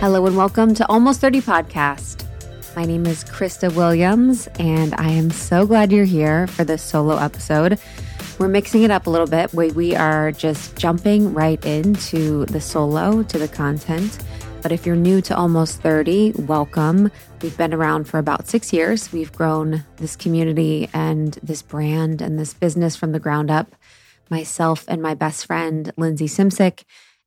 Hello and welcome to Almost 30 Podcast. My name is Krista Williams, and I am so glad you're here for this solo episode. We're mixing it up a little bit. We are just jumping right into the solo, to the content. But if you're new to Almost 30, welcome. We've been around for about 6 years. We've grown this community and this brand and this business from the ground up. Myself and my best friend, Lindsey Simpson.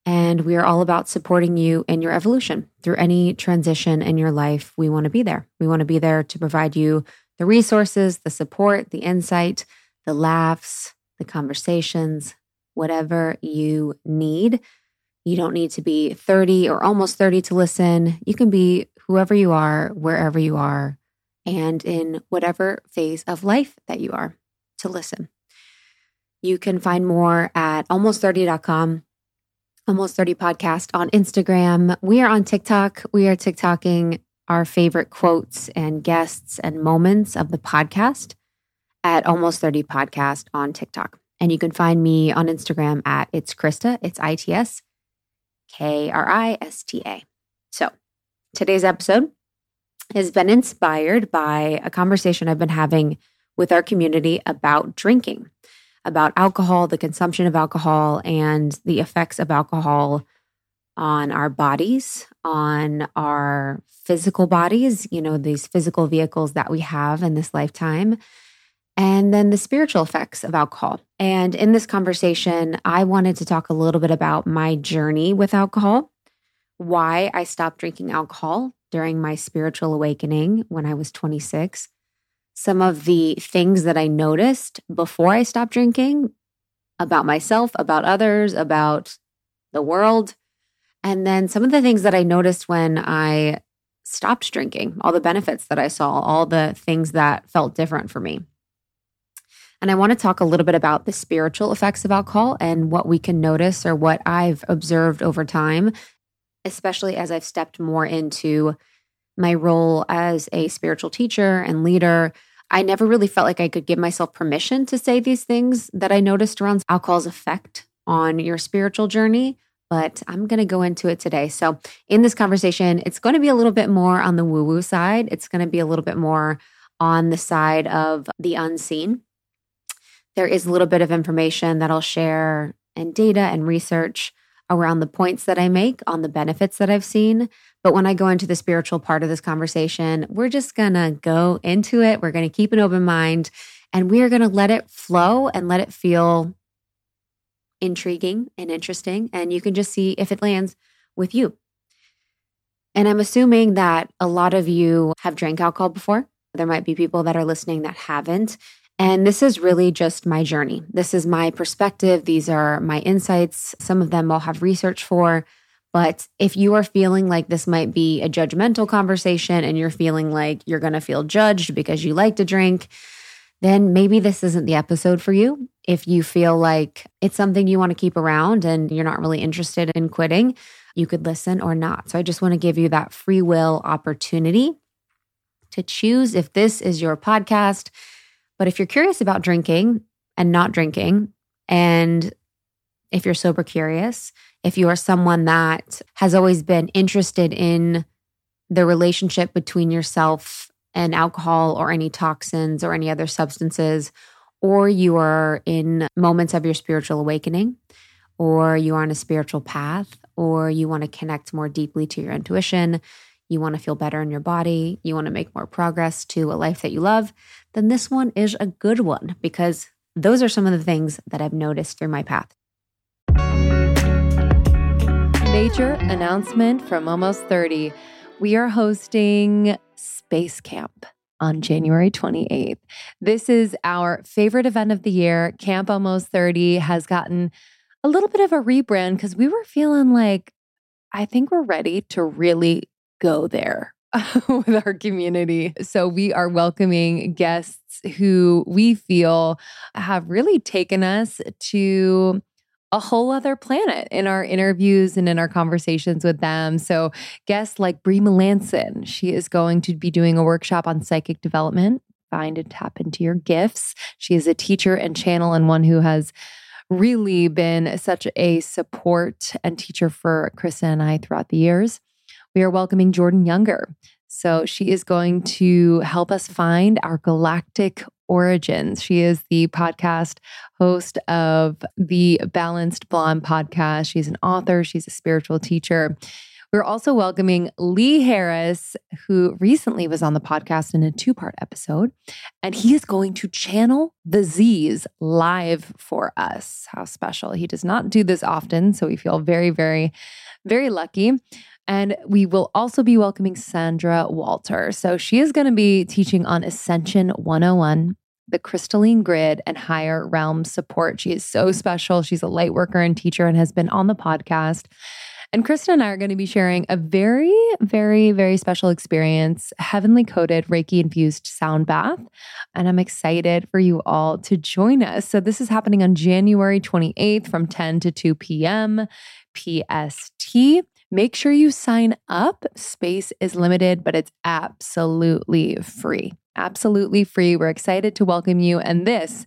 And we are all about supporting you in your evolution through any transition in your life. We want to be there. We want to be there to provide you the resources, the support, the insight, the laughs, the conversations, whatever you need. You don't need to be 30 or almost 30 to listen. You can be whoever you are, wherever you are, and in whatever phase of life that you are to listen. You can find more at almost30.com. Almost 30 Podcast on Instagram. We are on TikTok. We are TikToking our favorite quotes and guests and moments of the podcast at Almost 30 Podcast on TikTok. And you can find me on Instagram at It's Krista. It's ITSKRISTA. So today's episode has been inspired by a conversation I've been having with our community about drinking, about alcohol, the consumption of alcohol, and the effects of alcohol on our bodies, on our physical bodies, you know, these physical vehicles that we have in this lifetime, and then the spiritual effects of alcohol. And in this conversation, I wanted to talk a little bit about my journey with alcohol, why I stopped drinking alcohol during my spiritual awakening when I was 26, some of the things that I noticed before I stopped drinking about myself, about others, about the world, and then some of the things that I noticed when I stopped drinking, all the benefits that I saw, all the things that felt different for me. And I want to talk a little bit about the spiritual effects of alcohol and what we can notice or what I've observed over time, especially as I've stepped more into my role as a spiritual teacher and leader. I never really felt like I could give myself permission to say these things that I noticed around alcohol's effect on your spiritual journey, but I'm going to go into it today. So in this conversation, it's going to be a little bit more on the woo-woo side. It's going to be a little bit more on the side of the unseen. There is a little bit of information that I'll share and data and research around the points that I make on the benefits that I've seen. But when I go into the spiritual part of this conversation, we're just going to go into it. We're going to keep an open mind, and we are going to let it flow and let it feel intriguing and interesting. And you can just see if it lands with you. And I'm assuming that a lot of you have drank alcohol before. There might be people that are listening that haven't. And this is really just my journey. This is my perspective. These are my insights. Some of them I'll have research for. But if you are feeling like this might be a judgmental conversation and you're feeling like you're going to feel judged because you like to drink, then maybe this isn't the episode for you. If you feel like it's something you want to keep around and you're not really interested in quitting, you could listen or not. So I just want to give you that free will opportunity to choose if this is your podcast. But if you're curious about drinking and not drinking, and if you're sober curious, if you are someone that has always been interested in the relationship between yourself and alcohol or any toxins or any other substances, or you are in moments of your spiritual awakening, or you are on a spiritual path, or you want to connect more deeply to your intuition, you want to feel better in your body, you want to make more progress to a life that you love, then this one is a good one because those are some of the things that I've noticed through my path. Major announcement from Almost 30. We are hosting Space Camp on January 28th. This is our favorite event of the year. Camp Almost 30 has gotten a little bit of a rebrand because we were feeling like, I think we're ready to really go there with our community. So we are welcoming guests who we feel have really taken us to a whole other planet in our interviews and in our conversations with them. So guests like Brie Melanson, she is going to be doing a workshop on psychic development, find and tap into your gifts. She is a teacher and channel and one who has really been such a support and teacher for Krista and I throughout the years. we are welcoming Jordan Younger. So she is going to help us find our galactic origins. She is the podcast host of the Balanced Blonde podcast. She's an author. She's a spiritual teacher. We're also welcoming Lee Harris, who recently was on the podcast in a 2-part episode, and he is going to channel the Z's live for us. How special. He does not do this often, so we feel very, very, very lucky. And we will also be welcoming Sandra Walter. So she is going to be teaching on Ascension 101, the crystalline grid, and higher realm support. She is so special. She's a light worker and teacher and has been on the podcast. And Krista and I are going to be sharing a very, very, very special experience, heavenly coded, Reiki-infused sound bath. And I'm excited for you all to join us. So this is happening on January 28th from 10 to 2 p.m. PST. Make sure you sign up. Space is limited, but it's absolutely free. Absolutely free. We're excited to welcome you. And this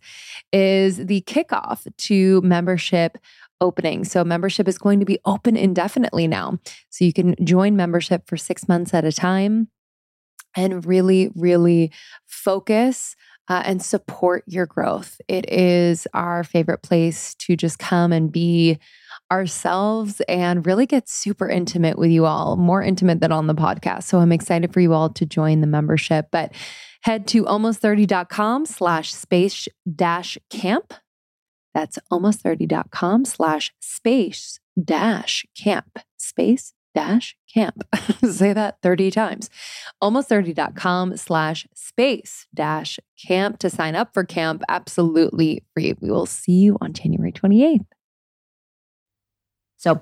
is the kickoff to membership opening. So membership is going to be open indefinitely now. So you can join membership for 6 months at a time and really, really focus and support your growth. It is our favorite place to just come and be ourselves and really get super intimate with you all, more intimate than on the podcast. So I'm excited for you all to join the membership, but head to almost30.com/space-camp. That's almost30.com/space-camp, space-camp. Say that 30 times. Almost30.com/space-camp to sign up for camp. Absolutely free. We will see you on January 28th. So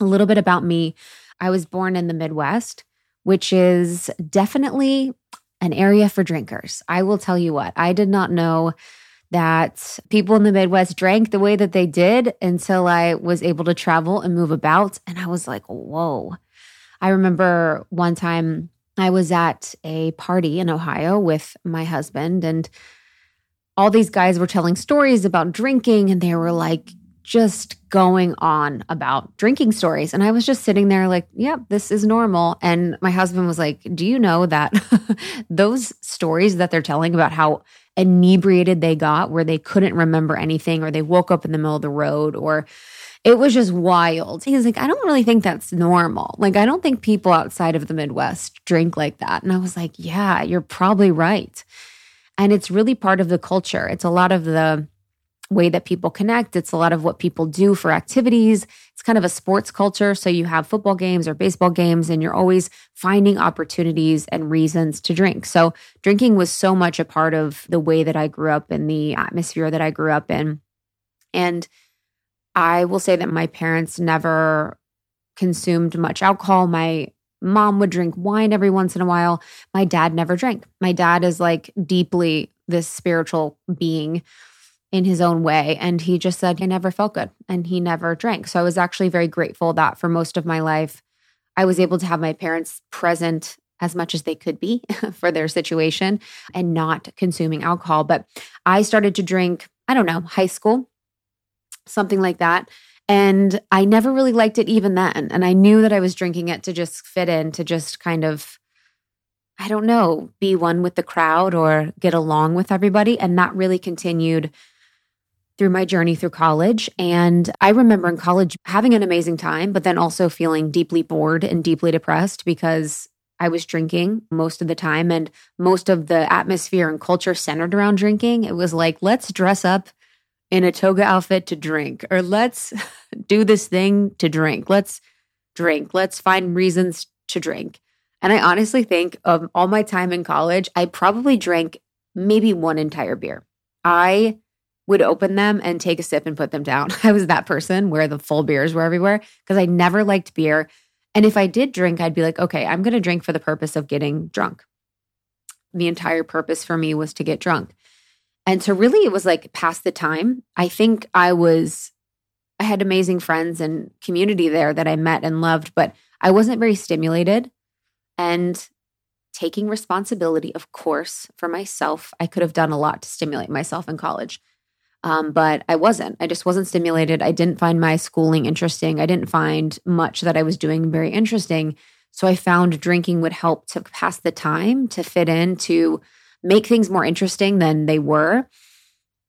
a little bit about me. I was born in the Midwest, which is definitely an area for drinkers. I will tell you what, I did not know that people in the Midwest drank the way that they did until I was able to travel and move about. And I was like, whoa. I remember one time I was at a party in Ohio with my husband, and all these guys were telling stories about drinking, and they were like, just going on about drinking stories. And I was just sitting there like, yep, this is normal. And my husband was like, do you know that those stories that they're telling about how inebriated they got, where they couldn't remember anything, or they woke up in the middle of the road, or it was just wild. He was like, I don't really think that's normal. Like, I don't think people outside of the Midwest drink like that. And I was like, yeah, you're probably right. And it's really part of the culture. It's a lot of the way that people connect. It's a lot of what people do for activities. It's kind of a sports culture. So you have football games or baseball games, and you're always finding opportunities and reasons to drink. So drinking was so much a part of the way that I grew up, in the atmosphere that I grew up in. And I will say that my parents never consumed much alcohol. My mom would drink wine every once in a while. My dad never drank. My dad is like deeply this spiritual being in his own way. And he just said, I never felt good. And he never drank. So I was actually very grateful that for most of my life, I was able to have my parents present as much as they could be for their situation and not consuming alcohol. But I started to drink, I don't know, high school, something like that. And I never really liked it even then. And I knew that I was drinking it to just fit in, to just kind of, I don't know, be one with the crowd or get along with everybody. And that really continued through my journey through college. And I remember in college having an amazing time, but then also feeling deeply bored and deeply depressed because I was drinking most of the time, and most of the atmosphere and culture centered around drinking. It was like, let's dress up in a toga outfit to drink, or let's do this thing to drink. Let's find reasons to drink. And I honestly think of all my time in college, I probably drank maybe one entire beer. I would open them and take a sip and put them down. I was that person where the full beers were everywhere because I never liked beer. And if I did drink, I'd be like, okay, I'm going to drink for the purpose of getting drunk. The entire purpose for me was to get drunk. And so really it was like past the time. I think I had amazing friends and community there that I met and loved, but I wasn't very stimulated. And taking responsibility, of course, for myself, I could have done a lot to stimulate myself in college, but I wasn't. I just wasn't stimulated. I didn't find my schooling interesting. I didn't find much that I was doing very interesting. So I found drinking would help to pass the time, to fit in, to make things more interesting than they were.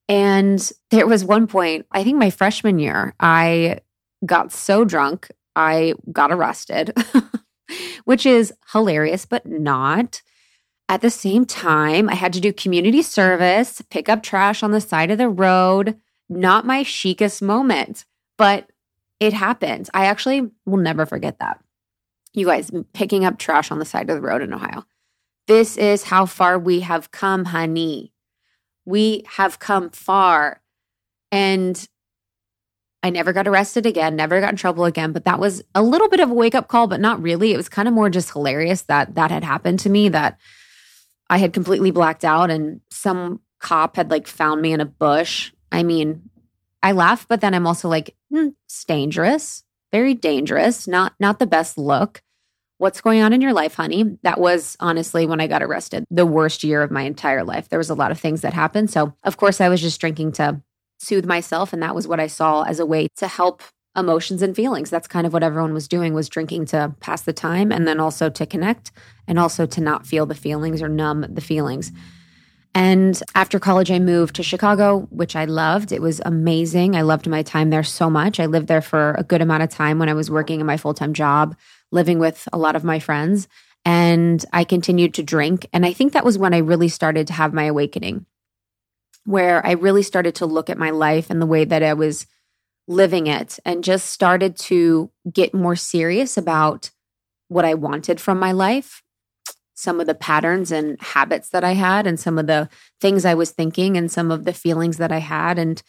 And there was one point, I think my freshman year, I got so drunk, I got arrested, which is hilarious, but not. At the same time, I had to do community service, pick up trash on the side of the road. Not my chicest moment, but it happened. I actually will never forget that. You guys, picking up trash on the side of the road in Ohio. This is how far we have come, honey. We have come far. And I never got arrested again, never got in trouble again, but that was a little bit of a wake-up call, but not really. It was kind of more just hilarious that that had happened to me, that I had completely blacked out and some cop had like found me in a bush. I mean, I laugh, but then I'm also like, it's dangerous, very dangerous, not the best look. What's going on in your life, honey? That was honestly when I got arrested, the worst year of my entire life. There was a lot of things that happened. So of course I was just drinking to soothe myself. And that was what I saw as a way to help emotions and feelings. That's kind of what everyone was doing, was drinking to pass the time and then also to connect and also to not feel the feelings or numb the feelings. And after college, I moved to Chicago, which I loved. It was amazing. I loved my time there so much. I lived there for a good amount of time when I was working in my full-time job, living with a lot of my friends, and I continued to drink. And I think that was when I really started to have my awakening, where I really started to look at my life and the way that I was living it and just started to get more serious about what I wanted from my life, some of the patterns and habits that I had and some of the things I was thinking and some of the feelings that I had. And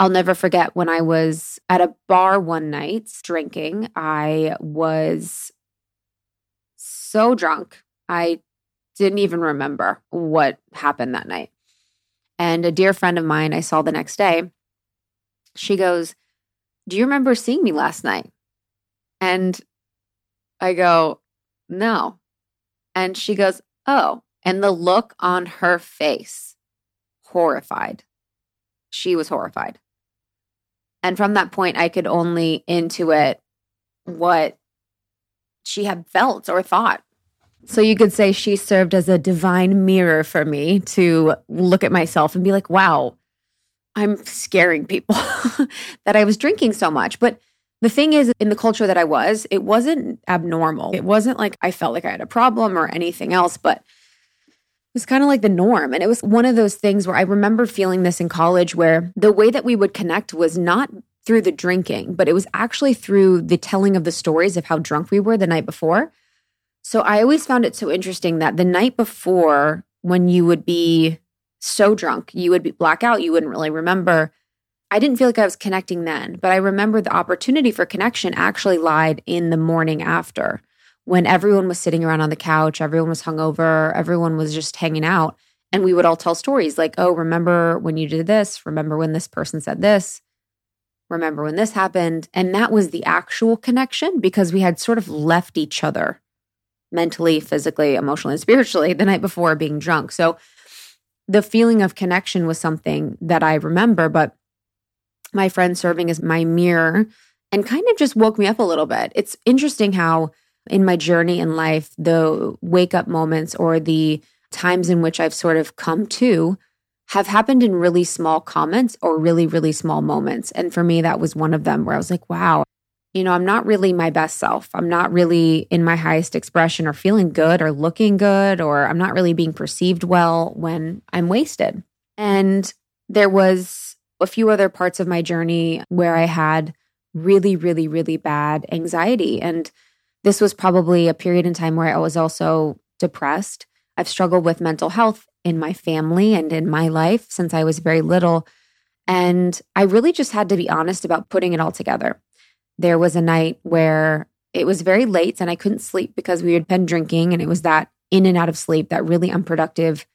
I'll never forget when I was at a bar one night drinking, I was so drunk. I didn't even remember what happened that night. And a dear friend of mine I saw the next day, she goes, "Do you remember seeing me last night?" And I go, "No." And she goes, "Oh." And the look on her face, horrified. She was horrified. And from that point, I could only intuit what she had felt or thought. So you could say she served as a divine mirror for me to look at myself and be like, wow, I'm scaring people that I was drinking so much. But the thing is, in the culture that I was, it wasn't abnormal. It wasn't like I felt like I had a problem or anything else, but it was kind of like the norm. And it was one of those things where I remember feeling this in college, where the way that we would connect was not through the drinking, but it was actually through the telling of the stories of how drunk we were the night before. So I always found it so interesting that the night before, when you would be so drunk, you would be blackout, you wouldn't really remember. I didn't feel like I was connecting then, but I remember the opportunity for connection actually lied in the morning after, when everyone was sitting around on the couch, everyone was hungover, everyone was just hanging out, and we would all tell stories like, oh, remember when you did this? Remember when this person said this? Remember when this happened? And that was the actual connection, because we had sort of left each other mentally, physically, emotionally, and spiritually the night before being drunk. So the feeling of connection was something that I remember, but my friend serving as my mirror and kind of just woke me up a little bit. It's interesting how in my journey in life, the wake-up moments or the times in which I've sort of come to have happened in really small comments or really, really small moments. And for me, that was one of them where I was like, wow, you know, I'm not really my best self. I'm not really in my highest expression or feeling good or looking good, or I'm not really being perceived well when I'm wasted. And there was a few other parts of my journey where I had really, really, really bad anxiety. And this was probably a period in time where I was also depressed. I've struggled with mental health in my family and in my life since I was very little. And I really just had to be honest about putting it all together. There was a night where it was very late and I couldn't sleep because we had been drinking, and it was that in and out of sleep, that really unproductive,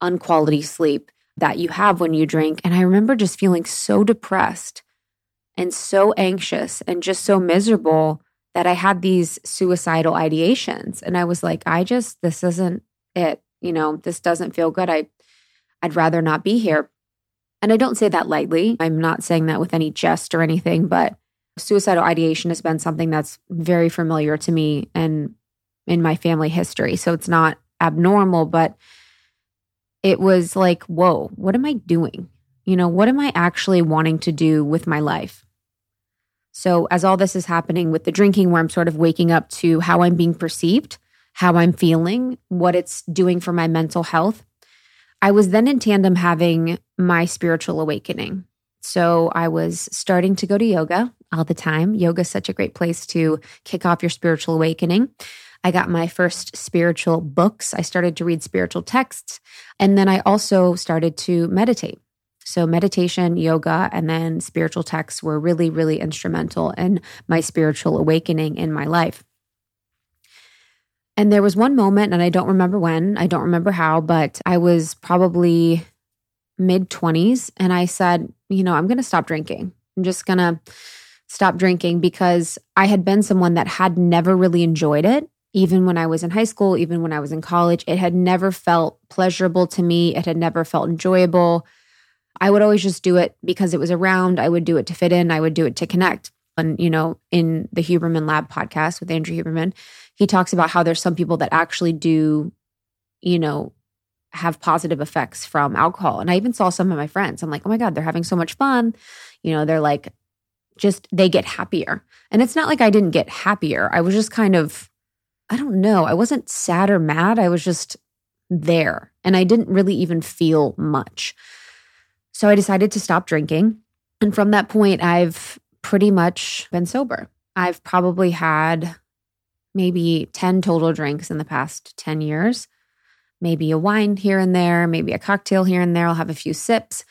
unquality sleep that you have when you drink. And I remember just feeling so depressed and so anxious and just so miserable that I had these suicidal ideations. And I was like, this isn't it. You know, this doesn't feel good. I'd rather not be here. And I don't say that lightly. I'm not saying that with any jest or anything, but suicidal ideation has been something that's very familiar to me and in my family history. So it's not abnormal, but it was like, whoa, what am I doing? You know, what am I actually wanting to do with my life? So as all this is happening with the drinking, where I'm sort of waking up to how I'm being perceived, how I'm feeling, what it's doing for my mental health, I was then in tandem having my spiritual awakening. So I was starting to go to yoga all the time. Yoga is such a great place to kick off your spiritual awakening. I got my first spiritual books. I started to read spiritual texts. And then I also started to meditate. So meditation, yoga, and then spiritual texts were really, really instrumental in my spiritual awakening in my life. And there was one moment, and I don't remember when, I don't remember how, but I was probably mid-20s, and I said, you know, I'm going to stop drinking. I'm just going to stop drinking, because I had been someone that had never really enjoyed it. Even when I was in high school, even when I was in college, it had never felt pleasurable to me. It had never felt enjoyable. I would always just do it because it was around. I would do it to fit in. I would do it to connect. And, you know, in the Huberman Lab podcast with Andrew Huberman, he talks about how there's some people that actually do, you know, have positive effects from alcohol. And I even saw some of my friends. I'm like, oh my God, they're having so much fun. You know, they're like, just, they get happier. And it's not like I didn't get happier. I was just kind of, I don't know. I wasn't sad or mad. I was just there. And I didn't really even feel much. So I decided to stop drinking. And from that point, I've pretty much been sober. I've probably had maybe 10 total drinks in the past 10 years. Maybe a wine here and there, maybe a cocktail here and there. I'll have a few sips.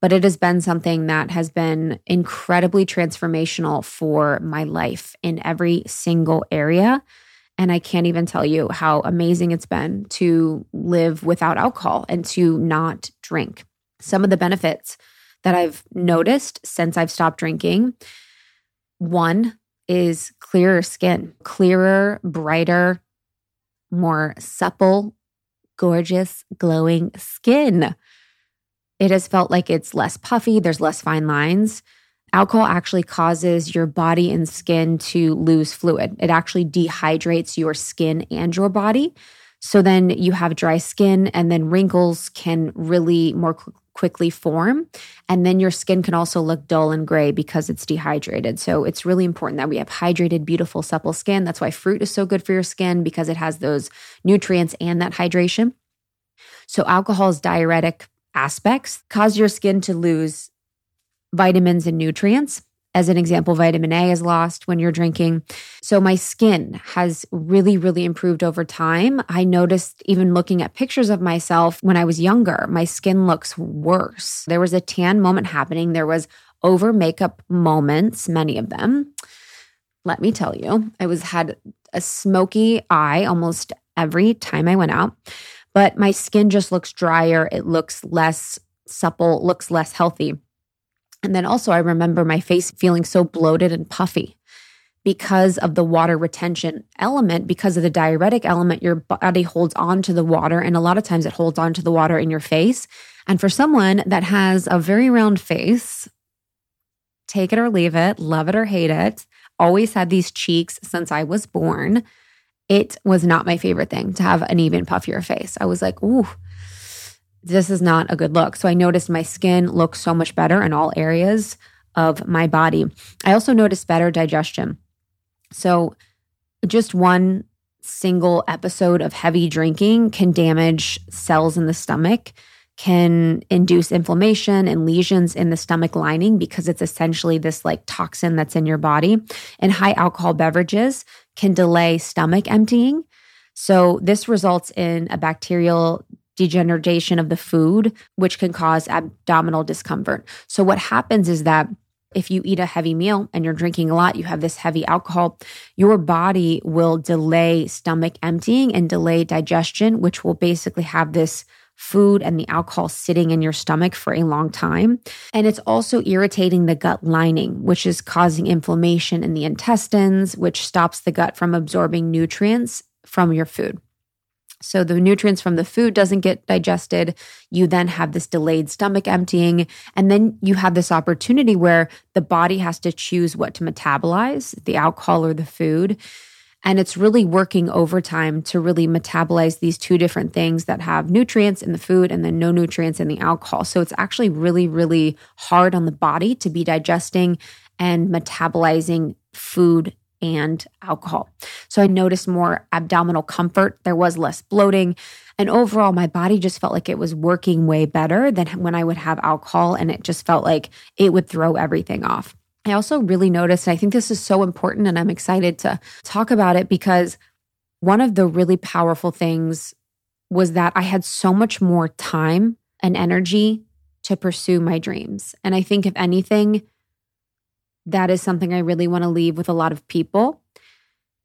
But it has been something that has been incredibly transformational for my life in every single area. And I can't even tell you how amazing it's been to live without alcohol and to not drink. Some of the benefits that I've noticed since I've stopped drinking, one is clearer skin, clearer, brighter, more supple, gorgeous, glowing skin. It has felt like it's less puffy. There's less fine lines. Alcohol actually causes your body and skin to lose fluid. It actually dehydrates your skin and your body. So then you have dry skin, and then wrinkles can really more quickly form. And then your skin can also look dull and gray because it's dehydrated. So it's really important that we have hydrated, beautiful, supple skin. That's why fruit is so good for your skin, because it has those nutrients and that hydration. So alcohol's diuretic aspects cause your skin to lose vitamins and nutrients. As an example, vitamin A is lost when you're drinking. So my skin has really, really improved over time. I noticed even looking at pictures of myself when I was younger, my skin looks worse. There was a tan moment happening. There was over makeup moments, many of them. Let me tell you, I had a smoky eye almost every time I went out. But my skin just looks drier. It looks less supple, looks less healthy. And then also I remember my face feeling so bloated and puffy because of the water retention element, because of the diuretic element. Your body holds on to the water, and a lot of times it holds on to the water in your face. And for someone that has a very round face, take it or leave it, love it or hate it, always had these cheeks since I was born. It was not my favorite thing to have an even puffier face. I was like, ooh, this is not a good look. So I noticed my skin looked so much better in all areas of my body. I also noticed better digestion. So just one single episode of heavy drinking can damage cells in the stomach, can induce inflammation and lesions in the stomach lining, because it's essentially this like toxin that's in your body. And high alcohol beverages can delay stomach emptying. So this results in a bacterial degeneration of the food, which can cause abdominal discomfort. So what happens is that if you eat a heavy meal and you're drinking a lot, you have this heavy alcohol, your body will delay stomach emptying and delay digestion, which will basically have this food and the alcohol sitting in your stomach for a long time. And it's also irritating the gut lining, which is causing inflammation in the intestines, which stops the gut from absorbing nutrients from your food. So the nutrients from the food doesn't get digested. You then have this delayed stomach emptying. And then you have this opportunity where the body has to choose what to metabolize, the alcohol or the food. And it's really working overtime to really metabolize these two different things that have nutrients in the food and then no nutrients in the alcohol. So it's actually really, really hard on the body to be digesting and metabolizing food and alcohol. So I noticed more abdominal comfort. There was less bloating. And overall, my body just felt like it was working way better than when I would have alcohol, and it just felt like it would throw everything off. I also really noticed, and I think this is so important, and I'm excited to talk about it, because one of the really powerful things was that I had so much more time and energy to pursue my dreams. And I think if anything, that is something I really want to leave with a lot of people,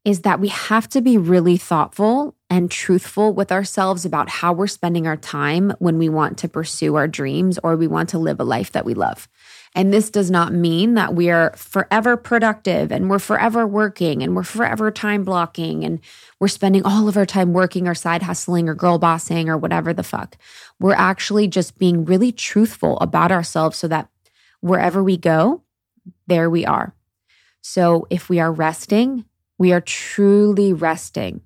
is that we have to be really thoughtful and truthful with ourselves about how we're spending our time when we want to pursue our dreams or we want to live a life that we love. And this does not mean that we are forever productive and we're forever working and we're forever time blocking and we're spending all of our time working or side hustling or girl bossing or whatever the fuck. We're actually just being really truthful about ourselves so that wherever we go, there we are. So if we are resting, we are truly resting.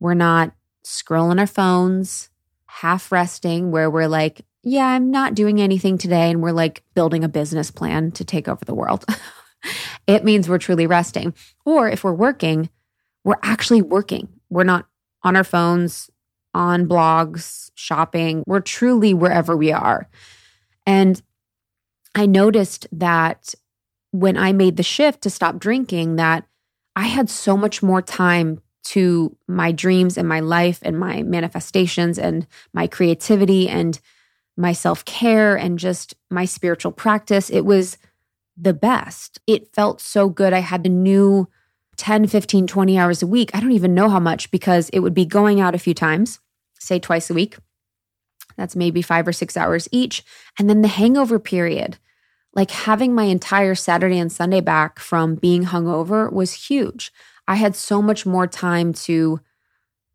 We're not scrolling our phones, half resting, where we're like, yeah, I'm not doing anything today, and we're like building a business plan to take over the world. It means we're truly resting. Or if we're working, we're actually working. We're not on our phones, on blogs, shopping. We're truly wherever we are. And I noticed that when I made the shift to stop drinking, that I had so much more time to my dreams and my life and my manifestations and my creativity and my self-care and just my spiritual practice. It was the best. It felt so good. I had a new 10, 15, 20 hours a week. I don't even know how much, because it would be going out a few times, say twice a week. That's maybe 5 or 6 hours each. And then the hangover period, like having my entire Saturday and Sunday back from being hungover was huge. I had so much more time to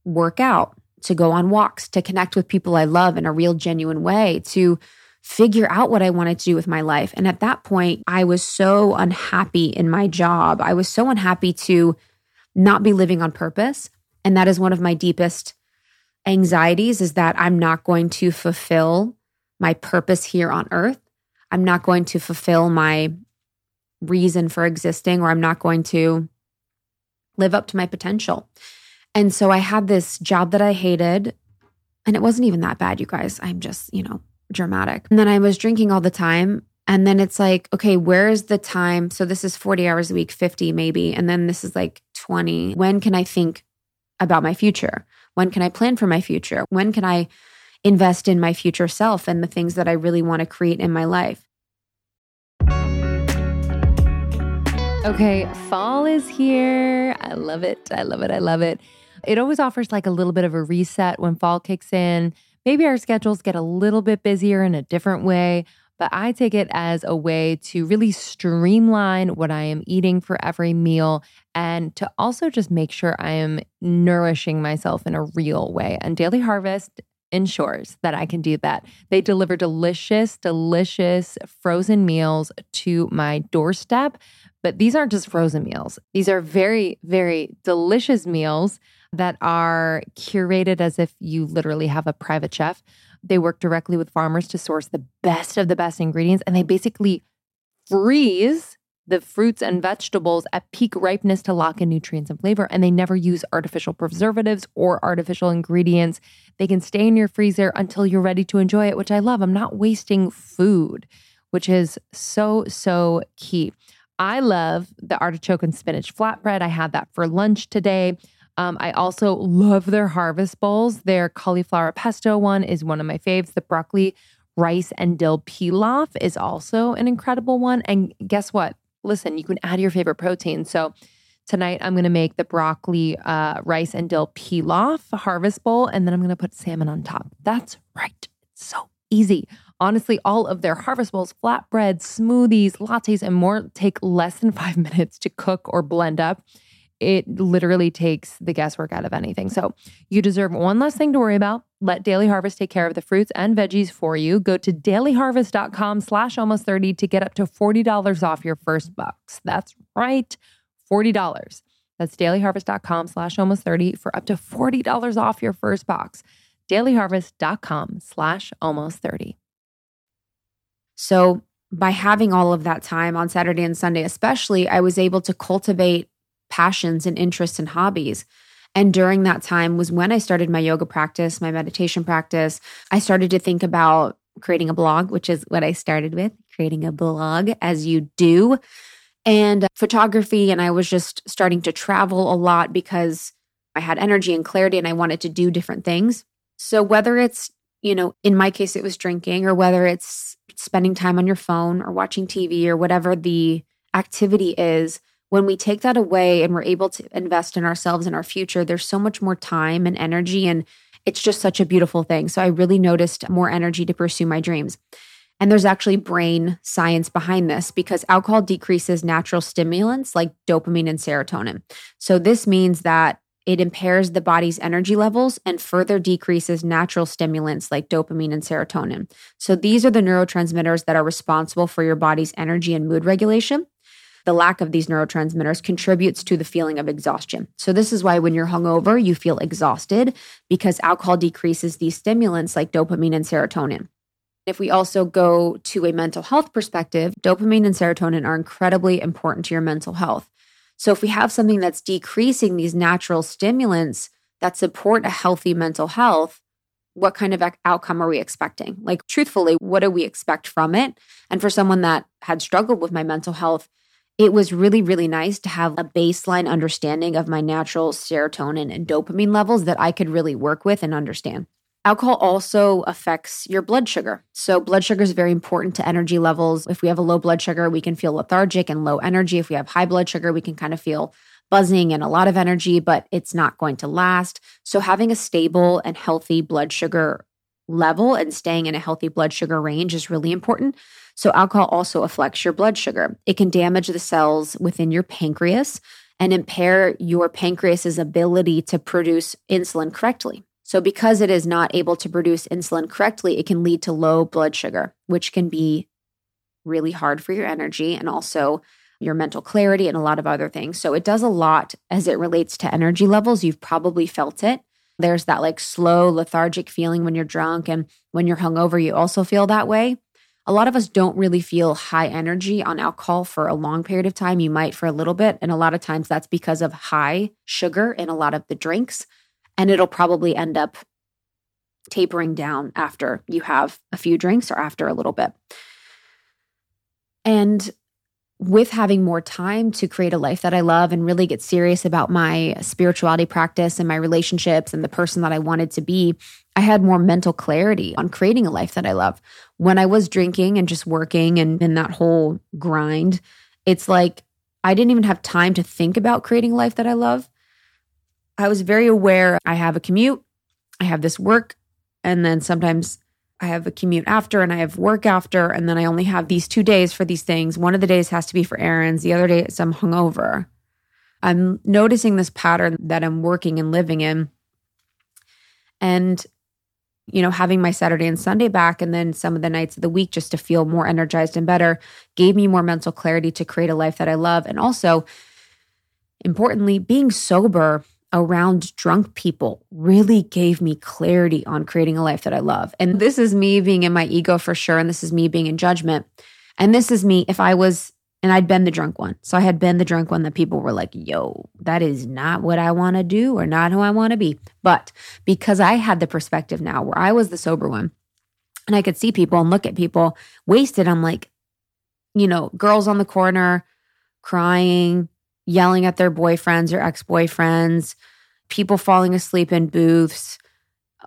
work out, to go on walks, to connect with people I love in a real, genuine way, to figure out what I wanted to do with my life. And at that point, I was so unhappy in my job. I was so unhappy to not be living on purpose. And that is one of my deepest anxieties, is that I'm not going to fulfill my purpose here on earth. I'm not going to fulfill my reason for existing, or I'm not going to live up to my potential. And so I had this job that I hated, and it wasn't even that bad, you guys. I'm just, dramatic. And then I was drinking all the time, and then it's like, okay, where is the time? So this is 40 hours a week, 50 maybe, and then this is like 20. When can I think about my future? When can I plan for my future? When can I invest in my future self and the things that I really want to create in my life? Okay, fall is here. I love it. I love it. I love it. It always offers like a little bit of a reset when fall kicks in. Maybe our schedules get a little bit busier in a different way, but I take it as a way to really streamline what I am eating for every meal and to also just make sure I am nourishing myself in a real way. And Daily Harvest ensures that I can do that. They deliver delicious, delicious frozen meals to my doorstep. But these aren't just frozen meals. These are very, very delicious meals that are curated as if you literally have a private chef. They work directly with farmers to source the best of the best ingredients, and they basically freeze the fruits and vegetables at peak ripeness to lock in nutrients and flavor, and they never use artificial preservatives or artificial ingredients. They can stay in your freezer until you're ready to enjoy it, which I love. I'm not wasting food, which is so, so key. I love the artichoke and spinach flatbread. I had that for lunch today. I also love their harvest bowls. Their cauliflower pesto one is one of my faves. The broccoli, rice, and dill pilaf is also an incredible one. And guess what? Listen, you can add your favorite protein. So tonight I'm going to make the broccoli, rice, and dill pilaf harvest bowl, and then I'm going to put salmon on top. That's right. It's so easy. Honestly, all of their harvest bowls, flatbreads, smoothies, lattes, and more take less than 5 minutes to cook or blend up. It literally takes the guesswork out of anything. So you deserve one less thing to worry about. Let Daily Harvest take care of the fruits and veggies for you. Go to dailyharvest.com/almost30 to get up to $40 off your first box. That's right, $40. That's dailyharvest.com/almost30 for up to $40 off your first box. dailyharvest.com/almost30. So by having all of that time on Saturday and Sunday, especially, I was able to cultivate passions and interests and hobbies. And during that time was when I started my yoga practice, my meditation practice. I started to think about creating a blog, which is what I started with, creating a blog as you do, and photography. And I was just starting to travel a lot because I had energy and clarity and I wanted to do different things. So whether it's, you know, in my case, it was drinking, or whether it's spending time on your phone or watching TV or whatever the activity is, when we take that away and we're able to invest in ourselves and our future, there's so much more time and energy, and it's just such a beautiful thing. So I really noticed more energy to pursue my dreams. And there's actually brain science behind this, because alcohol decreases natural stimulants like dopamine and serotonin. So this means that it impairs the body's energy levels and further decreases natural stimulants like dopamine and serotonin. So these are the neurotransmitters that are responsible for your body's energy and mood regulation. The lack of these neurotransmitters contributes to the feeling of exhaustion. So this is why when you're hungover, you feel exhausted, because alcohol decreases these stimulants like dopamine and serotonin. If we also go to a mental health perspective, dopamine and serotonin are incredibly important to your mental health. So if we have something that's decreasing these natural stimulants that support a healthy mental health, what kind of outcome are we expecting? Like, truthfully, what do we expect from it? And for someone that had struggled with my mental health, it was really, really nice to have a baseline understanding of my natural serotonin and dopamine levels that I could really work with and understand. Alcohol also affects your blood sugar. So blood sugar is very important to energy levels. If we have a low blood sugar, we can feel lethargic and low energy. If we have high blood sugar, we can kind of feel buzzing and a lot of energy, but it's not going to last. So having a stable and healthy blood sugar level and staying in a healthy blood sugar range is really important. So alcohol also affects your blood sugar. It can damage the cells within your pancreas and impair your pancreas's ability to produce insulin correctly. So because it is not able to produce insulin correctly, it can lead to low blood sugar, which can be really hard for your energy and also your mental clarity and a lot of other things. So it does a lot as it relates to energy levels. You've probably felt it. There's that like slow, lethargic feeling when you're drunk, and when you're hungover, you also feel that way. A lot of us don't really feel high energy on alcohol for a long period of time. You might for a little bit. And a lot of times that's because of high sugar in a lot of the drinks. And it'll probably end up tapering down after you have a few drinks or after a little bit. And with having more time to create a life that I love and really get serious about my spirituality practice and my relationships and the person that I wanted to be, I had more mental clarity on creating a life that I love. When I was drinking and just working and in that whole grind, it's like I didn't even have time to think about creating a life that I love. I was very aware I have a commute, I have this work, and then sometimes I have a commute after and I have work after, and then I only have these 2 days for these things. One of the days has to be for errands. The other day, I'm hungover. I'm noticing this pattern that I'm working and living in, and you know, having my Saturday and Sunday back and then some of the nights of the week just to feel more energized and better gave me more mental clarity to create a life that I love. And also, importantly, being sober around drunk people really gave me clarity on creating a life that I love. And this is me being in my ego for sure. And this is me being in judgment. And this is me if I was, and I'd been the drunk one. So I had been the drunk one that people were like, yo, that is not what I want to do or not who I want to be. But because I had the perspective now where I was the sober one and I could see people and look at people wasted, I'm like, you know, girls on the corner crying, yelling at their boyfriends or ex-boyfriends, people falling asleep in booths.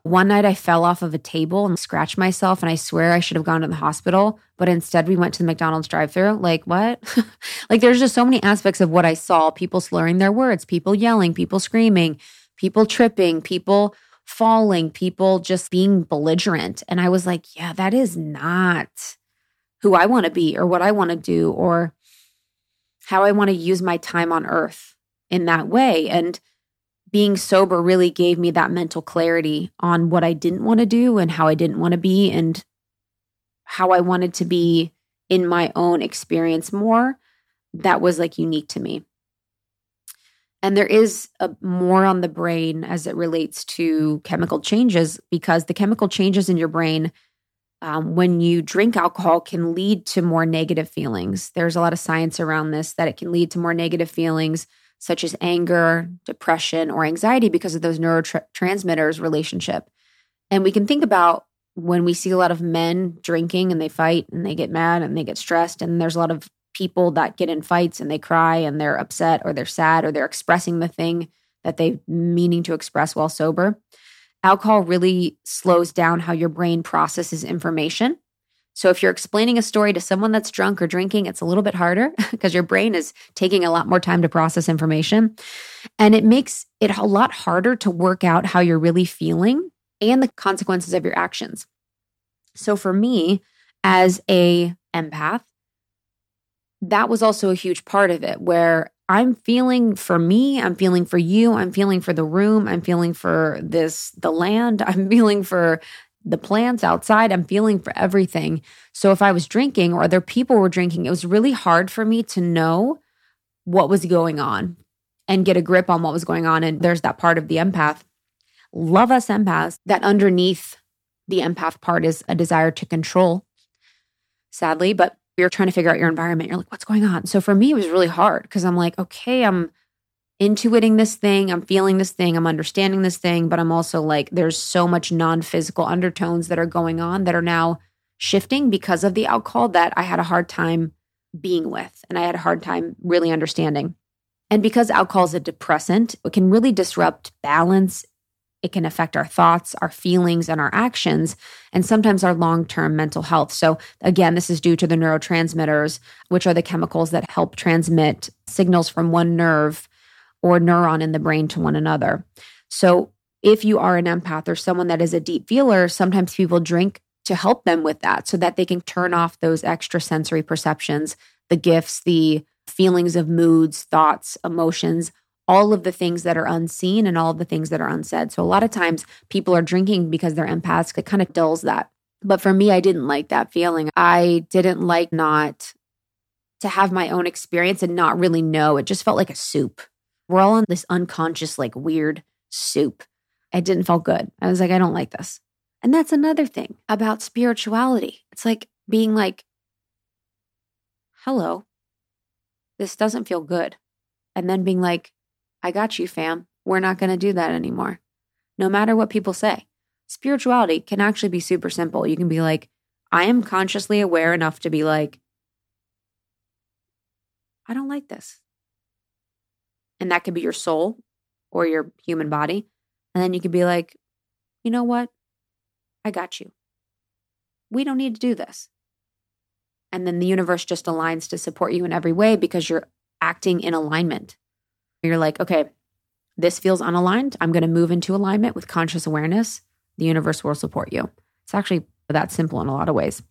One night I fell off of a table and scratched myself, and I swear I should have gone to the hospital, but instead we went to the McDonald's drive-thru. Like, what? Like, there's just so many aspects of what I saw, people slurring their words, people yelling, people screaming, people tripping, people falling, people just being belligerent. And I was like, yeah, that is not who I want to be or what I want to do or how I want to use my time on earth in that way. And being sober really gave me that mental clarity on what I didn't want to do and how I didn't want to be and how I wanted to be in my own experience more that was like unique to me. And there is more on the brain as it relates to chemical changes, because the chemical changes in your brain when you drink alcohol can lead to more negative feelings. There's a lot of science around this, that it can lead to more negative feelings such as anger, depression, or anxiety because of those neurotransmitters relationship. And we can think about when we see a lot of men drinking and they fight and they get mad and they get stressed, and there's a lot of people that get in fights and they cry and they're upset or they're sad or they're expressing the thing that they're meaning to express while sober. Alcohol really slows down how your brain processes information. So if you're explaining a story to someone that's drunk or drinking, it's a little bit harder because your brain is taking a lot more time to process information. And it makes it a lot harder to work out how you're really feeling and the consequences of your actions. So for me, as an empath, that was also a huge part of it, where I'm feeling for me, I'm feeling for you, I'm feeling for the room, I'm feeling for the land, I'm feeling for the plants outside, I'm feeling for everything. So if I was drinking or other people were drinking, it was really hard for me to know what was going on and get a grip on what was going on. And there's that part of the empath. Love us empaths, that underneath the empath part is a desire to control, sadly, but you're trying to figure out your environment. You're like, what's going on? So for me, it was really hard because I'm like, okay, I'm intuiting this thing. I'm feeling this thing. I'm understanding this thing. But I'm also like, there's so much non-physical undertones that are going on that are now shifting because of the alcohol that I had a hard time being with. And I had a hard time really understanding. And because alcohol is a depressant, it can really disrupt balance. It can affect our thoughts, our feelings, and our actions, and sometimes our long-term mental health. So again, this is due to the neurotransmitters, which are the chemicals that help transmit signals from one nerve or neuron in the brain to one another. So if you are an empath or someone that is a deep feeler, sometimes people drink to help them with that so that they can turn off those extra sensory perceptions, the gifts, the feelings of moods, thoughts, emotions, all of the things that are unseen and all of the things that are unsaid. So a lot of times people are drinking because they're empaths. It kind of dulls that. But for me, I didn't like that feeling. I didn't like not to have my own experience and not really know. It just felt like a soup. We're all in this unconscious, like weird soup. It didn't feel good. I was like, I don't like this. And that's another thing about spirituality. It's like being like, hello, this doesn't feel good. And then being like, I got you, fam. We're not going to do that anymore. No matter what people say, spirituality can actually be super simple. You can be like, I am consciously aware enough to be like, I don't like this. And that could be your soul or your human body. And then you could be like, you know what? I got you. We don't need to do this. And then the universe just aligns to support you in every way because you're acting in alignment. You're like, okay, this feels unaligned. I'm going to move into alignment with conscious awareness. The universe will support you. It's actually that simple in a lot of ways.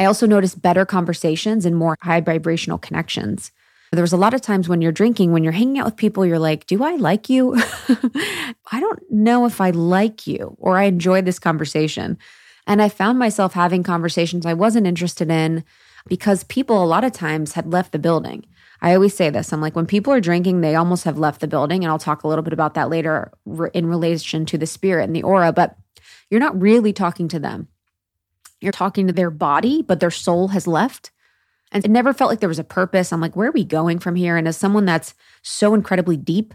I also noticed better conversations and more high vibrational connections. There was a lot of times when you're drinking, when you're hanging out with people, you're like, do I like you? I don't know if I like you or I enjoy this conversation. And I found myself having conversations I wasn't interested in because people a lot of times had left the building. I always say this. I'm like, when people are drinking, they almost have left the building. And I'll talk a little bit about that later in relation to the spirit and the aura, but you're not really talking to them. You're talking to their body, but their soul has left. And it never felt like there was a purpose. I'm like, where are we going from here? And as someone that's so incredibly deep,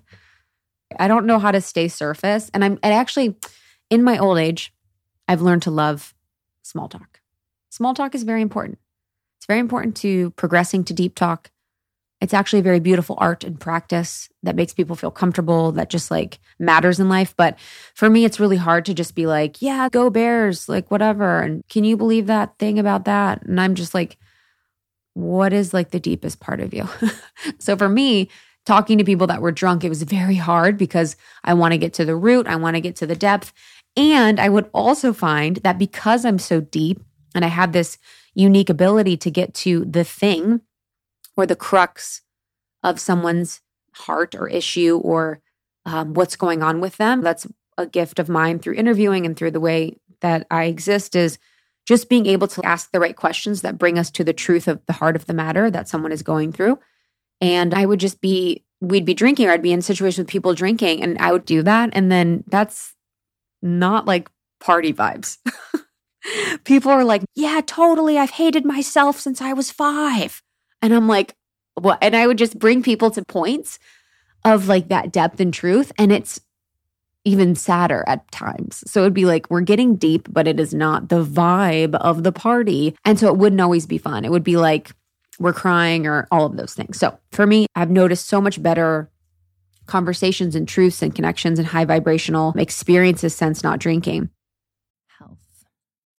I don't know how to stay surface. And actually, in my old age, I've learned to love small talk. Small talk is very important. It's very important to progressing to deep talk. It's actually a very beautiful art and practice that makes people feel comfortable, that just like matters in life. But for me, it's really hard to just be like, yeah, go Bears, like whatever. And can you believe that thing about that? And I'm just like, what is like the deepest part of you? So for me, talking to people that were drunk, it was very hard because I want to get to the root. I want to get to the depth. And I would also find that because I'm so deep and I have this unique ability to get to the thing, or the crux of someone's heart or issue or what's going on with them. That's a gift of mine through interviewing and through the way that I exist is just being able to ask the right questions that bring us to the truth of the heart of the matter that someone is going through. And I would just be we'd be drinking, or I'd be in situations with people drinking, and I would do that. And then that's not like party vibes. People are like, yeah, totally. I've hated myself since I was 5. And I'm like, well, and I would just bring people to points of like that depth and truth. And it's even sadder at times. So it'd be like, we're getting deep, but it is not the vibe of the party. And so it wouldn't always be fun. It would be like, we're crying or all of those things. So for me, I've noticed so much better conversations and truths and connections and high vibrational experiences since not drinking.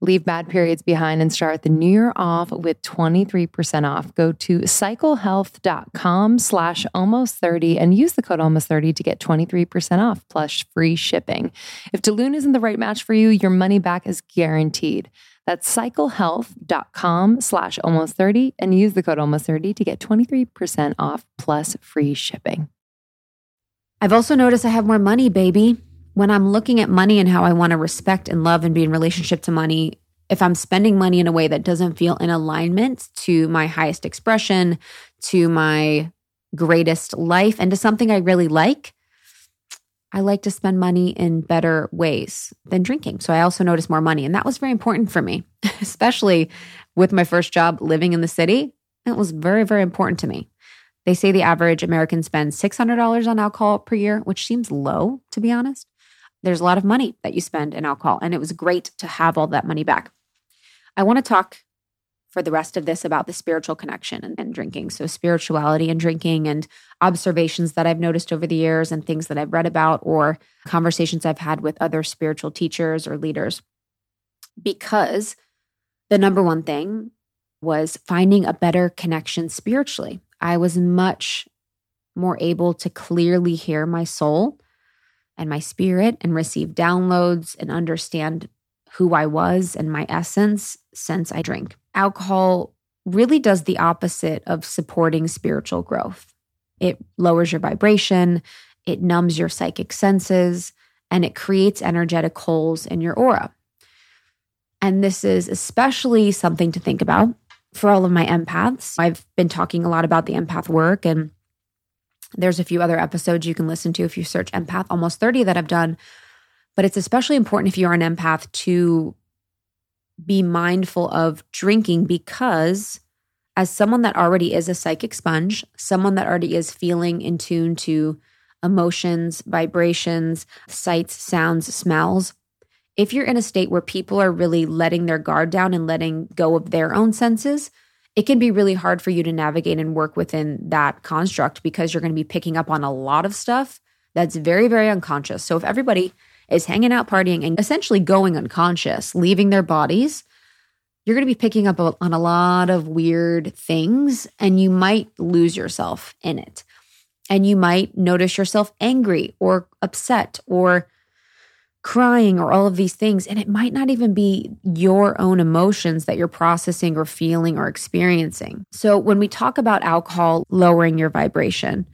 Leave bad periods behind and start the new year off with 23% off. Go to cyclehealth.com/almost30 and use the code almost30 to get 23% off plus free shipping. If Deloon isn't the right match for you, your money back is guaranteed. That's cyclehealth.com/almost30 and use the code almost30 to get 23% off plus free shipping. I've also noticed I have more money, baby. When I'm looking at money and how I want to respect and love and be in relationship to money, if I'm spending money in a way that doesn't feel in alignment to my highest expression, to my greatest life, and to something I really like, I like to spend money in better ways than drinking. So I also notice more money. And that was very important for me, especially with my first job living in the city. It was very, very important to me. They say the average American spends $600 on alcohol per year, which seems low, to be honest. There's a lot of money that you spend in alcohol, and it was great to have all that money back. I want to talk for the rest of this about the spiritual connection and drinking. So spirituality and drinking and observations that I've noticed over the years and things that I've read about or conversations I've had with other spiritual teachers or leaders. Because the number one thing was finding a better connection spiritually. I was much more able to clearly hear my soul and my spirit and receive downloads and understand who I was and my essence since I drank. Alcohol really does the opposite of supporting spiritual growth. It lowers your vibration, it numbs your psychic senses, and it creates energetic holes in your aura. And this is especially something to think about for all of my empaths. I've been talking a lot about the empath work, and there's a few other episodes you can listen to if you search empath, almost 30 that I've done. But it's especially important if you're an empath to be mindful of drinking, because as someone that already is a psychic sponge, someone that already is feeling in tune to emotions, vibrations, sights, sounds, smells, if you're in a state where people are really letting their guard down and letting go of their own senses, it can be really hard for you to navigate and work within that construct because you're going to be picking up on a lot of stuff that's very, very unconscious. So if everybody is hanging out, partying, and essentially going unconscious, leaving their bodies, you're going to be picking up on a lot of weird things, and you might lose yourself in it. And you might notice yourself angry or upset or crying or all of these things. And it might not even be your own emotions that you're processing or feeling or experiencing. So when we talk about alcohol lowering your vibration,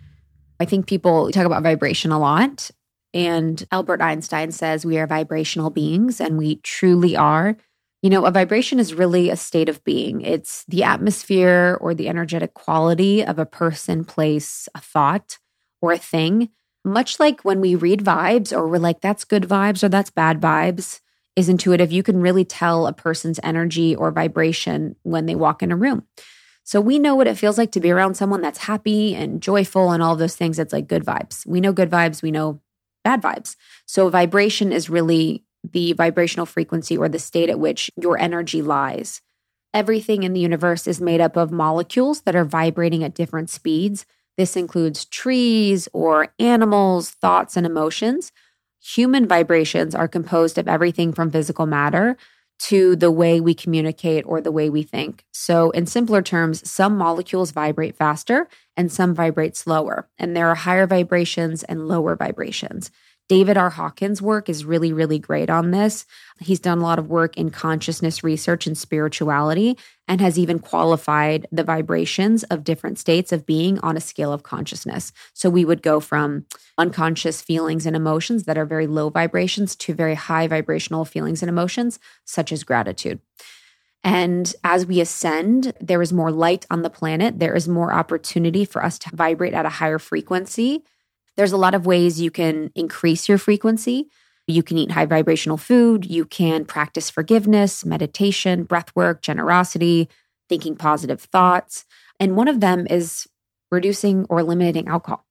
I think people talk about vibration a lot. And Albert Einstein says we are vibrational beings, and we truly are. You know, a vibration is really a state of being. It's the atmosphere or the energetic quality of a person, place, a thought, or a thing. Much like when we read vibes or we're like, that's good vibes or that's bad vibes, is intuitive. You can really tell a person's energy or vibration when they walk in a room. So we know what it feels like to be around someone that's happy and joyful and all those things. It's like good vibes. We know good vibes. We know bad vibes. So vibration is really the vibrational frequency or the state at which your energy lies. Everything in the universe is made up of molecules that are vibrating at different speeds. This includes trees or animals, thoughts, and emotions. Human vibrations are composed of everything from physical matter to the way we communicate or the way we think. So in simpler terms, some molecules vibrate faster and some vibrate slower. And there are higher vibrations and lower vibrations. David R. Hawkins' work is really, really great on this. He's done a lot of work in consciousness research and spirituality, and has even qualified the vibrations of different states of being on a scale of consciousness. So we would go from unconscious feelings and emotions that are very low vibrations to very high vibrational feelings and emotions, such as gratitude. And as we ascend, there is more light on the planet. There is more opportunity for us to vibrate at a higher frequency. There's a lot of ways you can increase your frequency. You can eat high vibrational food. You can practice forgiveness, meditation, breath work, generosity, thinking positive thoughts. And one of them is reducing or eliminating alcohol.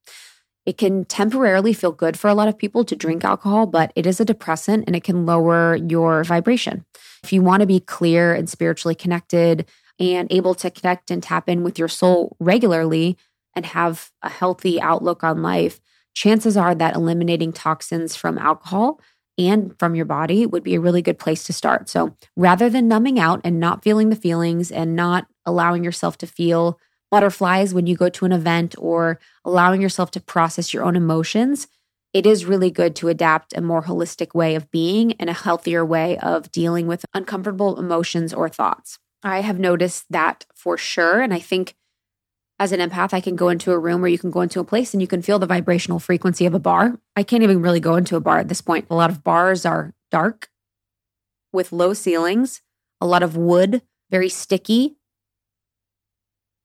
It can temporarily feel good for a lot of people to drink alcohol, but it is a depressant and it can lower your vibration. If you want to be clear and spiritually connected and able to connect and tap in with your soul regularly and have a healthy outlook on life, chances are that eliminating toxins from alcohol and from your body would be a really good place to start. So rather than numbing out and not feeling the feelings and not allowing yourself to feel butterflies when you go to an event or allowing yourself to process your own emotions, it is really good to adapt a more holistic way of being and a healthier way of dealing with uncomfortable emotions or thoughts. I have noticed that for sure. And I think as an empath, I can go into a room or you can go into a place and you can feel the vibrational frequency of a bar. I can't even really go into a bar at this point. A lot of bars are dark with low ceilings, a lot of wood, very sticky.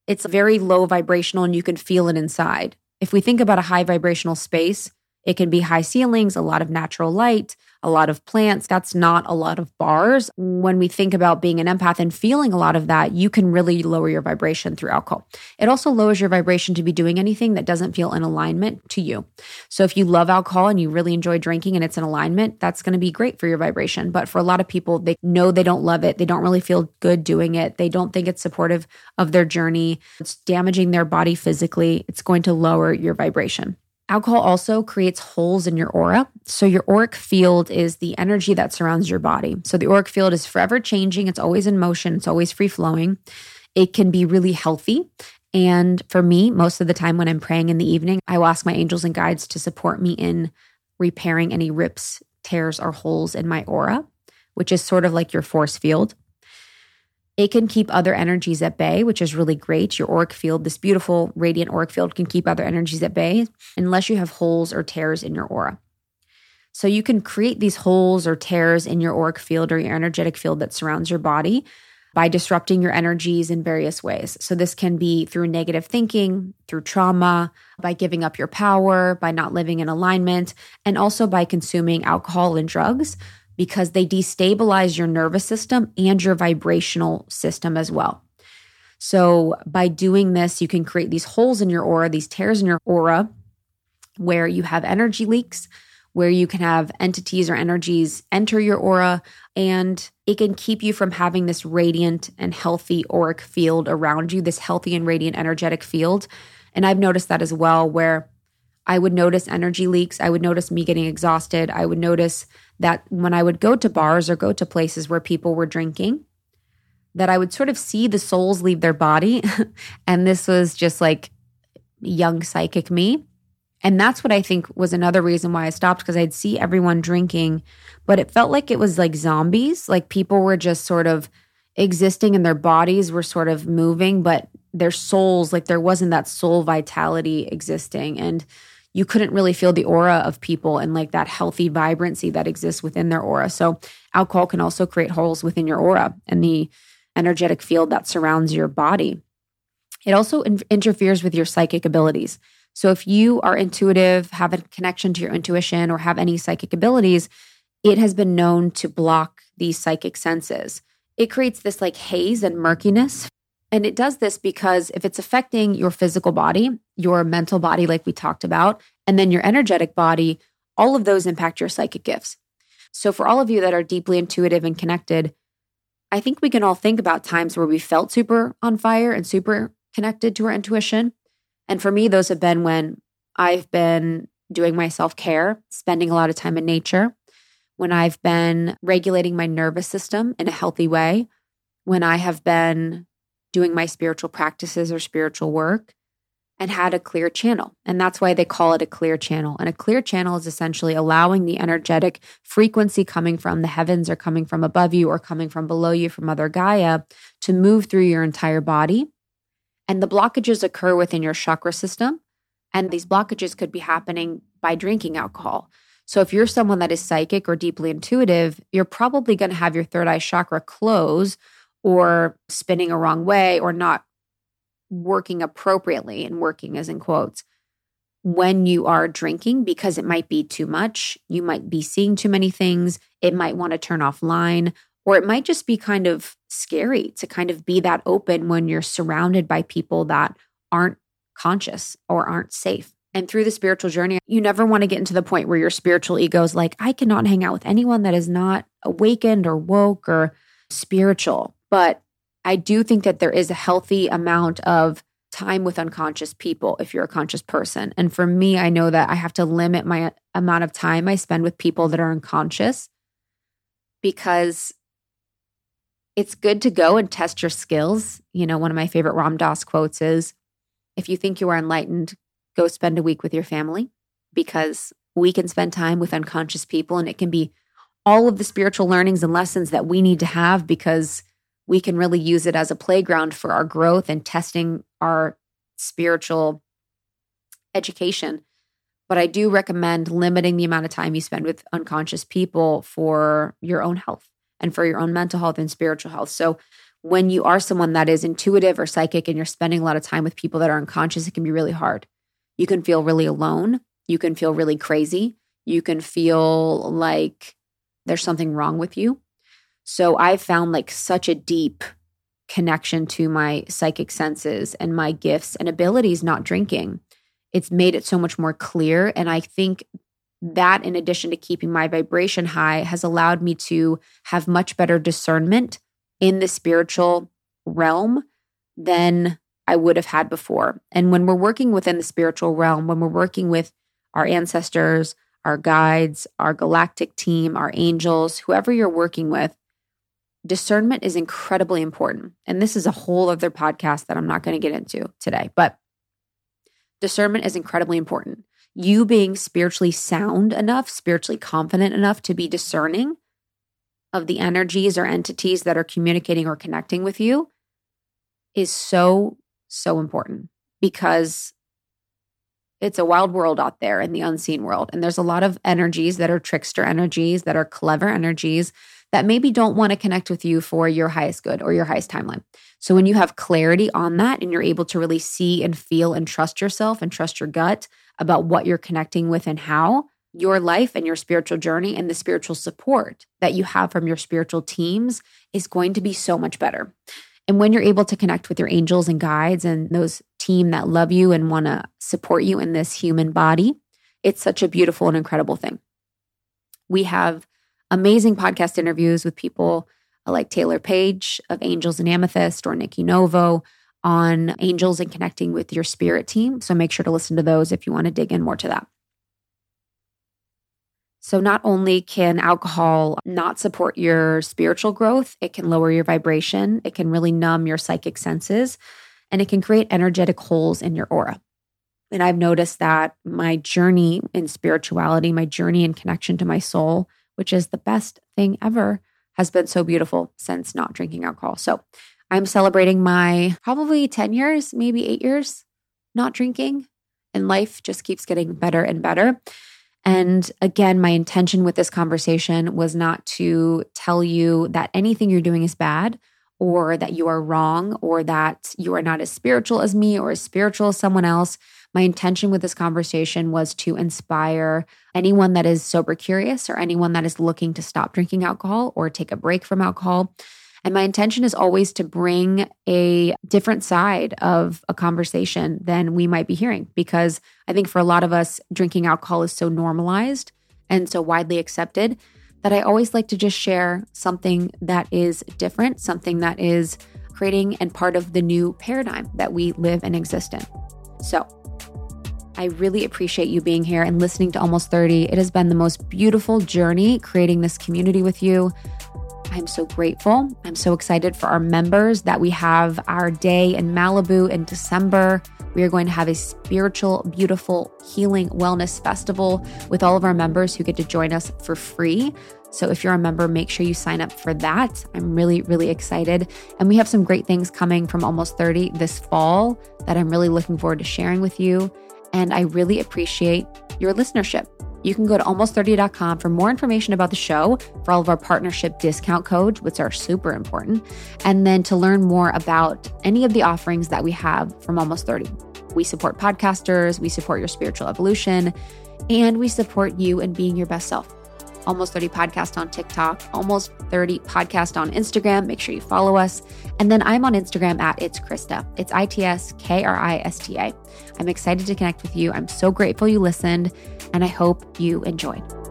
It's very low vibrational and you can feel it inside. If we think about a high vibrational space, it can be high ceilings, a lot of natural light, a lot of plants. That's not a lot of bars. When we think about being an empath and feeling a lot of that, you can really lower your vibration through alcohol. It also lowers your vibration to be doing anything that doesn't feel in alignment to you. So if you love alcohol and you really enjoy drinking and it's in alignment, that's going to be great for your vibration. But for a lot of people, they know they don't love it. They don't really feel good doing it. They don't think it's supportive of their journey. It's damaging their body physically. It's going to lower your vibration. Alcohol also creates holes in your aura. So your auric field is the energy that surrounds your body. So the auric field is forever changing. It's always in motion. It's always free flowing. It can be really healthy. And for me, most of the time when I'm praying in the evening, I will ask my angels and guides to support me in repairing any rips, tears, or holes in my aura, which is sort of like your force field. It can keep other energies at bay, which is really great. Your auric field, this beautiful radiant auric field, can keep other energies at bay unless you have holes or tears in your aura. So you can create these holes or tears in your auric field or your energetic field that surrounds your body by disrupting your energies in various ways. So this can be through negative thinking, through trauma, by giving up your power, by not living in alignment, and also by consuming alcohol and drugs, because they destabilize your nervous system and your vibrational system as well. So by doing this, you can create these holes in your aura, these tears in your aura, where you have energy leaks, where you can have entities or energies enter your aura, and it can keep you from having this radiant and healthy auric field around you, this healthy and radiant energetic field. And I've noticed that as well, where I would notice energy leaks. I would notice me getting exhausted. I would notice that when I would go to bars or go to places where people were drinking, that I would sort of see the souls leave their body. And this was just like young psychic me. And that's what I think was another reason why I stopped, because I'd see everyone drinking, but it felt like it was like zombies. Like people were just sort of existing and their bodies were sort of moving, but their souls, like there wasn't that soul vitality existing. And you couldn't really feel the aura of people and like that healthy vibrancy that exists within their aura. So alcohol can also create holes within your aura and the energetic field that surrounds your body. It also interferes with your psychic abilities. So if you are intuitive, have a connection to your intuition, or have any psychic abilities, it has been known to block these psychic senses. It creates this like haze and murkiness. And it does this because if it's affecting your physical body, your mental body, like we talked about, and then your energetic body, all of those impact your psychic gifts. So for all of you that are deeply intuitive and connected, I think we can all think about times where we felt super on fire and super connected to our intuition. And for me, those have been when I've been doing my self-care, spending a lot of time in nature, when I've been regulating my nervous system in a healthy way, when I have been doing my spiritual practices or spiritual work and had a clear channel. And that's why they call it a clear channel. And a clear channel is essentially allowing the energetic frequency coming from the heavens or coming from above you or coming from below you from Mother Gaia to move through your entire body. And the blockages occur within your chakra system. And these blockages could be happening by drinking alcohol. So if you're someone that is psychic or deeply intuitive, you're probably going to have your third eye chakra close or spinning a wrong way or not working appropriately, and working as in quotes, when you are drinking, because it might be too much. You might be seeing too many things. It might want to turn offline. Or it might just be kind of scary to kind of be that open when you're surrounded by people that aren't conscious or aren't safe. And through the spiritual journey, you never want to get into the point where your spiritual ego is like, I cannot hang out with anyone that is not awakened or woke or spiritual. But I do think that there is a healthy amount of time with unconscious people if you're a conscious person. And for me, I know that I have to limit my amount of time I spend with people that are unconscious, because it's good to go and test your skills. You know, one of my favorite Ram Dass quotes is, if you think you are enlightened, go spend a week with your family, because we can spend time with unconscious people and it can be all of the spiritual learnings and lessons that we need to have, because we can really use it as a playground for our growth and testing our spiritual education. But I do recommend limiting the amount of time you spend with unconscious people for your own health and for your own mental health and spiritual health. So when you are someone that is intuitive or psychic and you're spending a lot of time with people that are unconscious, it can be really hard. You can feel really alone. You can feel really crazy. You can feel like there's something wrong with you. So I found like such a deep connection to my psychic senses and my gifts and abilities not drinking. It's made it so much more clear. And I think that, in addition to keeping my vibration high, has allowed me to have much better discernment in the spiritual realm than I would have had before. And when we're working within the spiritual realm, when we're working with our ancestors, our guides, our galactic team, our angels, whoever you're working with, discernment is incredibly important. And this is a whole other podcast that I'm not going to get into today, but discernment is incredibly important. You being spiritually sound enough, spiritually confident enough to be discerning of the energies or entities that are communicating or connecting with you is so, so important, because it's a wild world out there in the unseen world. And there's a lot of energies that are trickster energies, that are clever energies that maybe don't want to connect with you for your highest good or your highest timeline. So when you have clarity on that and you're able to really see and feel and trust yourself and trust your gut about what you're connecting with and how, your life and your spiritual journey and the spiritual support that you have from your spiritual teams is going to be so much better. And when you're able to connect with your angels and guides and those team that love you and want to support you in this human body, it's such a beautiful and incredible thing. We have amazing podcast interviews with people like Taylor Page of Angels and Amethyst or Nikki Novo on angels and connecting with your spirit team. So make sure to listen to those if you want to dig in more to that. So not only can alcohol not support your spiritual growth, it can lower your vibration, it can really numb your psychic senses, and it can create energetic holes in your aura. And I've noticed that my journey in spirituality, my journey in connection to my soul, which is the best thing ever, has been so beautiful since not drinking alcohol. So I'm celebrating my probably 10 years, maybe 8 years, not drinking, and life just keeps getting better and better. And again, my intention with this conversation was not to tell you that anything you're doing is bad or that you are wrong or that you are not as spiritual as me or as spiritual as someone else. My intention with this conversation was to inspire anyone that is sober curious or anyone that is looking to stop drinking alcohol or take a break from alcohol. And my intention is always to bring a different side of a conversation than we might be hearing, because I think for a lot of us, drinking alcohol is so normalized and so widely accepted that I always like to just share something that is different, something that is creating and part of the new paradigm that we live and exist in. So I really appreciate you being here and listening to Almost 30. It has been the most beautiful journey creating this community with you. I'm so grateful. I'm so excited for our members that we have our day in Malibu in December. We are going to have a spiritual, beautiful, healing wellness festival with all of our members who get to join us for free. So if you're a member, make sure you sign up for that. I'm really, really excited. And we have some great things coming from Almost 30 this fall that I'm really looking forward to sharing with you. And I really appreciate your listenership. You can go to almost30.com for more information about the show, for all of our partnership discount codes, which are super important, and then to learn more about any of the offerings that we have from Almost 30. We support podcasters, we support your spiritual evolution, and we support you in being your best self. Almost 30 Podcast on TikTok, Almost 30 Podcast on Instagram. Make sure you follow us. And then I'm on Instagram at It's Krista. It's ITSKRISTA. I'm excited to connect with you. I'm so grateful you listened, and I hope you enjoyed.